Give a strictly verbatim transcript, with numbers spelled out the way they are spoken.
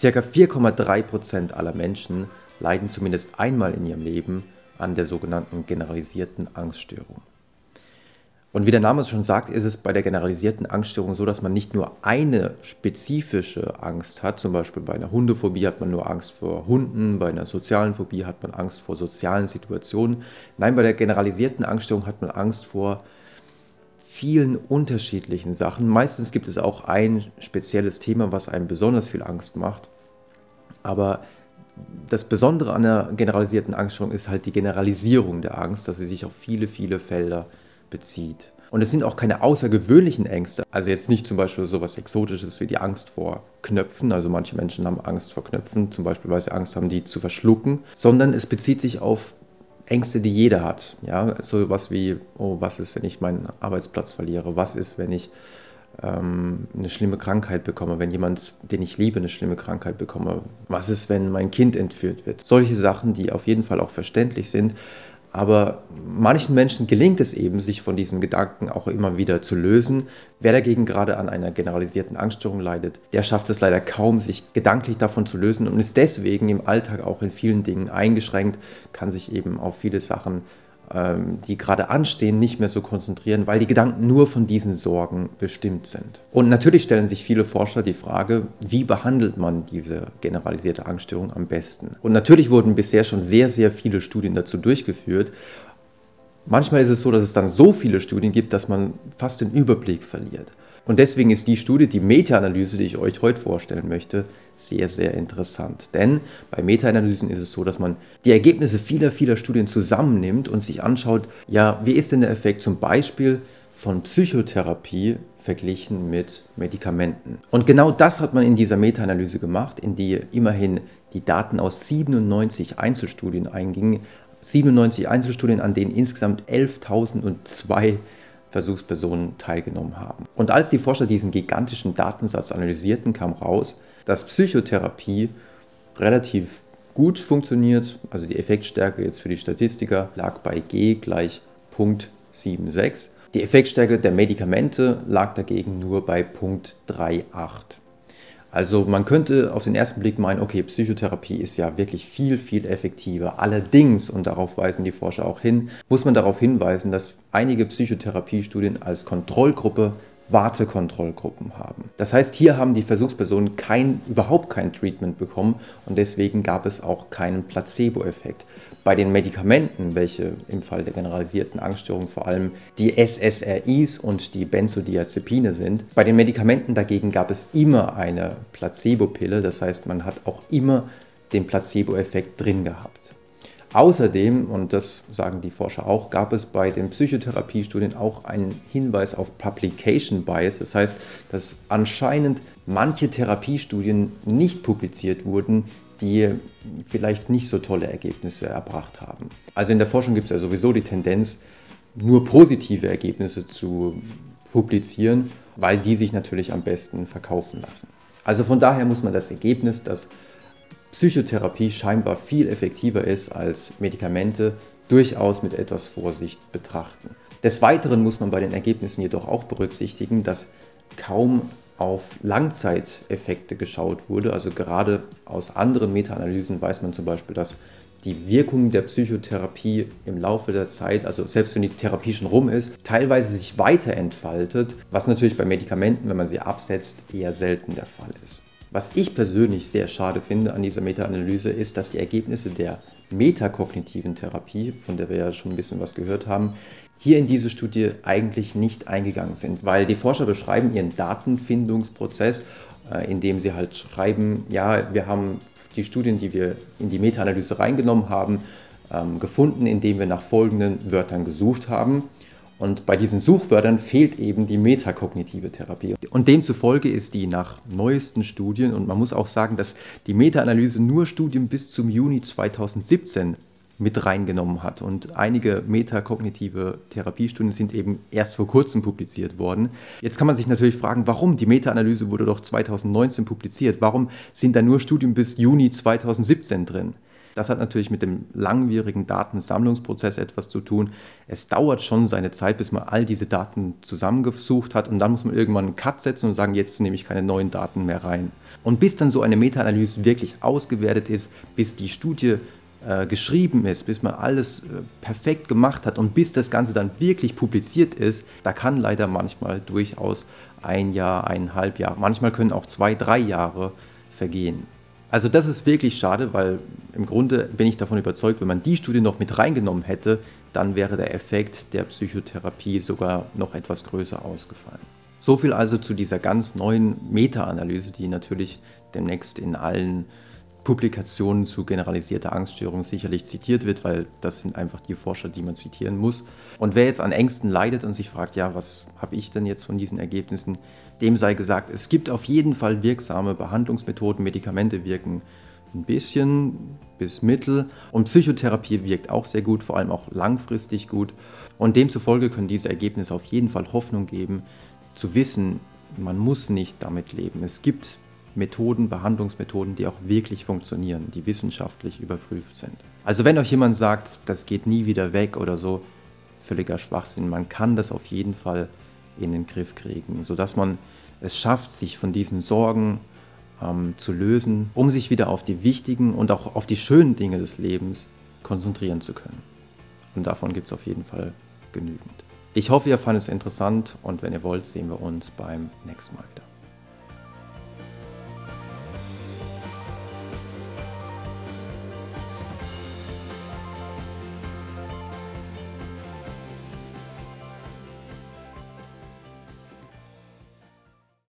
Circa vier Komma drei Prozent aller Menschen leiden zumindest einmal in ihrem Leben an der sogenannten generalisierten Angststörung. Und wie der Name es schon sagt, ist es bei der generalisierten Angststörung so, dass man nicht nur eine spezifische Angst hat, zum Beispiel bei einer Hundephobie hat man nur Angst vor Hunden, bei einer sozialen Phobie hat man Angst vor sozialen Situationen. Nein, bei der generalisierten Angststörung hat man Angst vor vielen unterschiedlichen Sachen. Meistens gibt es auch ein spezielles Thema, was einem besonders viel Angst macht, aber das Besondere an der generalisierten Angststörung ist halt die Generalisierung der Angst, dass sie sich auf viele, viele Felder bezieht. Und es sind auch keine außergewöhnlichen Ängste, also jetzt nicht zum Beispiel so etwas Exotisches wie die Angst vor Knöpfen, also manche Menschen haben Angst vor Knöpfen, zum Beispiel weil sie Angst haben, die zu verschlucken, sondern es bezieht sich auf Ängste, die jeder hat. Ja, so was wie, oh, was ist, wenn ich meinen Arbeitsplatz verliere, was ist, wenn ich ähm, eine schlimme Krankheit bekomme, wenn jemand, den ich liebe, eine schlimme Krankheit bekomme, was ist, wenn mein Kind entführt wird. Solche Sachen, die auf jeden Fall auch verständlich sind. Aber manchen Menschen gelingt es eben, sich von diesen Gedanken auch immer wieder zu lösen. Wer dagegen gerade an einer generalisierten Angststörung leidet, der schafft es leider kaum, sich gedanklich davon zu lösen und ist deswegen im Alltag auch in vielen Dingen eingeschränkt, kann sich eben auf viele Sachen, die gerade anstehen, nicht mehr so konzentrieren, weil die Gedanken nur von diesen Sorgen bestimmt sind. Und natürlich stellen sich viele Forscher die Frage, wie behandelt man diese generalisierte Angststörung am besten? Und natürlich wurden bisher schon sehr, sehr viele Studien dazu durchgeführt. Manchmal ist es so, dass es dann so viele Studien gibt, dass man fast den Überblick verliert. Und deswegen ist die Studie, die Meta-Analyse, die ich euch heute vorstellen möchte, sehr, sehr interessant. Denn bei Meta-Analysen ist es so, dass man die Ergebnisse vieler, vieler Studien zusammennimmt und sich anschaut, ja, wie ist denn der Effekt zum Beispiel von Psychotherapie verglichen mit Medikamenten? Und genau das hat man in dieser Meta-Analyse gemacht, in die immerhin die Daten aus siebenundneunzig Einzelstudien eingingen. siebenundneunzig Einzelstudien, an denen insgesamt elftausend zwei Versuchspersonen teilgenommen haben. Und als die Forscher diesen gigantischen Datensatz analysierten, kam raus, dass Psychotherapie relativ gut funktioniert. Also die Effektstärke jetzt für die Statistiker lag bei G gleich Punkt sechsundsiebzig. Die Effektstärke der Medikamente lag dagegen nur bei Punkt achtunddreißig. Also man könnte auf den ersten Blick meinen, okay, Psychotherapie ist ja wirklich viel, viel effektiver. Allerdings, und darauf weisen die Forscher auch hin, muss man darauf hinweisen, dass einige Psychotherapiestudien als Kontrollgruppe Wartekontrollgruppen haben. Das heißt, hier haben die Versuchspersonen kein, überhaupt kein Treatment bekommen und deswegen gab es auch keinen Placebo-Effekt. Bei den Medikamenten, welche im Fall der generalisierten Angststörung vor allem die S S R Is und die Benzodiazepine sind, bei den Medikamenten dagegen gab es immer eine Placebo-Pille, das heißt, man hat auch immer den Placebo-Effekt drin gehabt. Außerdem, und das sagen die Forscher auch, gab es bei den Psychotherapiestudien auch einen Hinweis auf Publication Bias. Das heißt, dass anscheinend manche Therapiestudien nicht publiziert wurden, die vielleicht nicht so tolle Ergebnisse erbracht haben. Also in der Forschung gibt es ja sowieso die Tendenz, nur positive Ergebnisse zu publizieren, weil die sich natürlich am besten verkaufen lassen. Also von daher muss man das Ergebnis, das Psychotherapie scheinbar viel effektiver ist als Medikamente, durchaus mit etwas Vorsicht betrachten. Des Weiteren muss man bei den Ergebnissen jedoch auch berücksichtigen, dass kaum auf Langzeiteffekte geschaut wurde. Also gerade aus anderen Meta-Analysen weiß man zum Beispiel, dass die Wirkung der Psychotherapie im Laufe der Zeit, also selbst wenn die Therapie schon rum ist, teilweise sich weiter entfaltet, was natürlich bei Medikamenten, wenn man sie absetzt, eher selten der Fall ist. Was ich persönlich sehr schade finde an dieser Meta-Analyse ist, dass die Ergebnisse der metakognitiven Therapie, von der wir ja schon ein bisschen was gehört haben, hier in diese Studie eigentlich nicht eingegangen sind, weil die Forscher beschreiben ihren Datenfindungsprozess, indem sie halt schreiben, ja, wir haben die Studien, die wir in die Meta-Analyse reingenommen haben, gefunden, indem wir nach folgenden Wörtern gesucht haben. Und bei diesen Suchwörtern fehlt eben die metakognitive Therapie. Und demzufolge ist die nach neuesten Studien, und man muss auch sagen, dass die Meta-Analyse nur Studien bis zum Juni zweitausendsiebzehn mit reingenommen hat. Und einige metakognitive Therapiestudien sind eben erst vor kurzem publiziert worden. Jetzt kann man sich natürlich fragen, warum? Die Meta-Analyse wurde doch zweitausendneunzehn publiziert. Warum sind da nur Studien bis Juni zweitausendsiebzehn drin? Das hat natürlich mit dem langwierigen Datensammlungsprozess etwas zu tun. Es dauert schon seine Zeit, bis man all diese Daten zusammengesucht hat und dann muss man irgendwann einen Cut setzen und sagen, jetzt nehme ich keine neuen Daten mehr rein. Und bis dann so eine Meta-Analyse wirklich ausgewertet ist, bis die Studie äh, geschrieben ist, bis man alles äh, perfekt gemacht hat und bis das Ganze dann wirklich publiziert ist, da kann leider manchmal durchaus ein Jahr, eineinhalb Jahre, manchmal können auch zwei, drei Jahre vergehen. Also das ist wirklich schade, weil im Grunde bin ich davon überzeugt, wenn man die Studie noch mit reingenommen hätte, dann wäre der Effekt der Psychotherapie sogar noch etwas größer ausgefallen. So viel also zu dieser ganz neuen Meta-Analyse, die natürlich demnächst in allen Publikationen zu generalisierter Angststörung sicherlich zitiert wird, weil das sind einfach die Forscher, die man zitieren muss. Und wer jetzt an Ängsten leidet und sich fragt, ja, was habe ich denn jetzt von diesen Ergebnissen, dem sei gesagt, es gibt auf jeden Fall wirksame Behandlungsmethoden, Medikamente wirken ein bisschen bis mittel und Psychotherapie wirkt auch sehr gut, vor allem auch langfristig gut. Und demzufolge können diese Ergebnisse auf jeden Fall Hoffnung geben, zu wissen, man muss nicht damit leben. Es gibt Methoden, Behandlungsmethoden, die auch wirklich funktionieren, die wissenschaftlich überprüft sind. Also wenn euch jemand sagt, das geht nie wieder weg oder so, völliger Schwachsinn. Man kann das auf jeden Fall in den Griff kriegen, sodass man es schafft, sich von diesen Sorgen ähm, zu lösen, um sich wieder auf die wichtigen und auch auf die schönen Dinge des Lebens konzentrieren zu können. Und davon gibt es auf jeden Fall genügend. Ich hoffe, ihr fandet es interessant und wenn ihr wollt, sehen wir uns beim nächsten Mal wieder.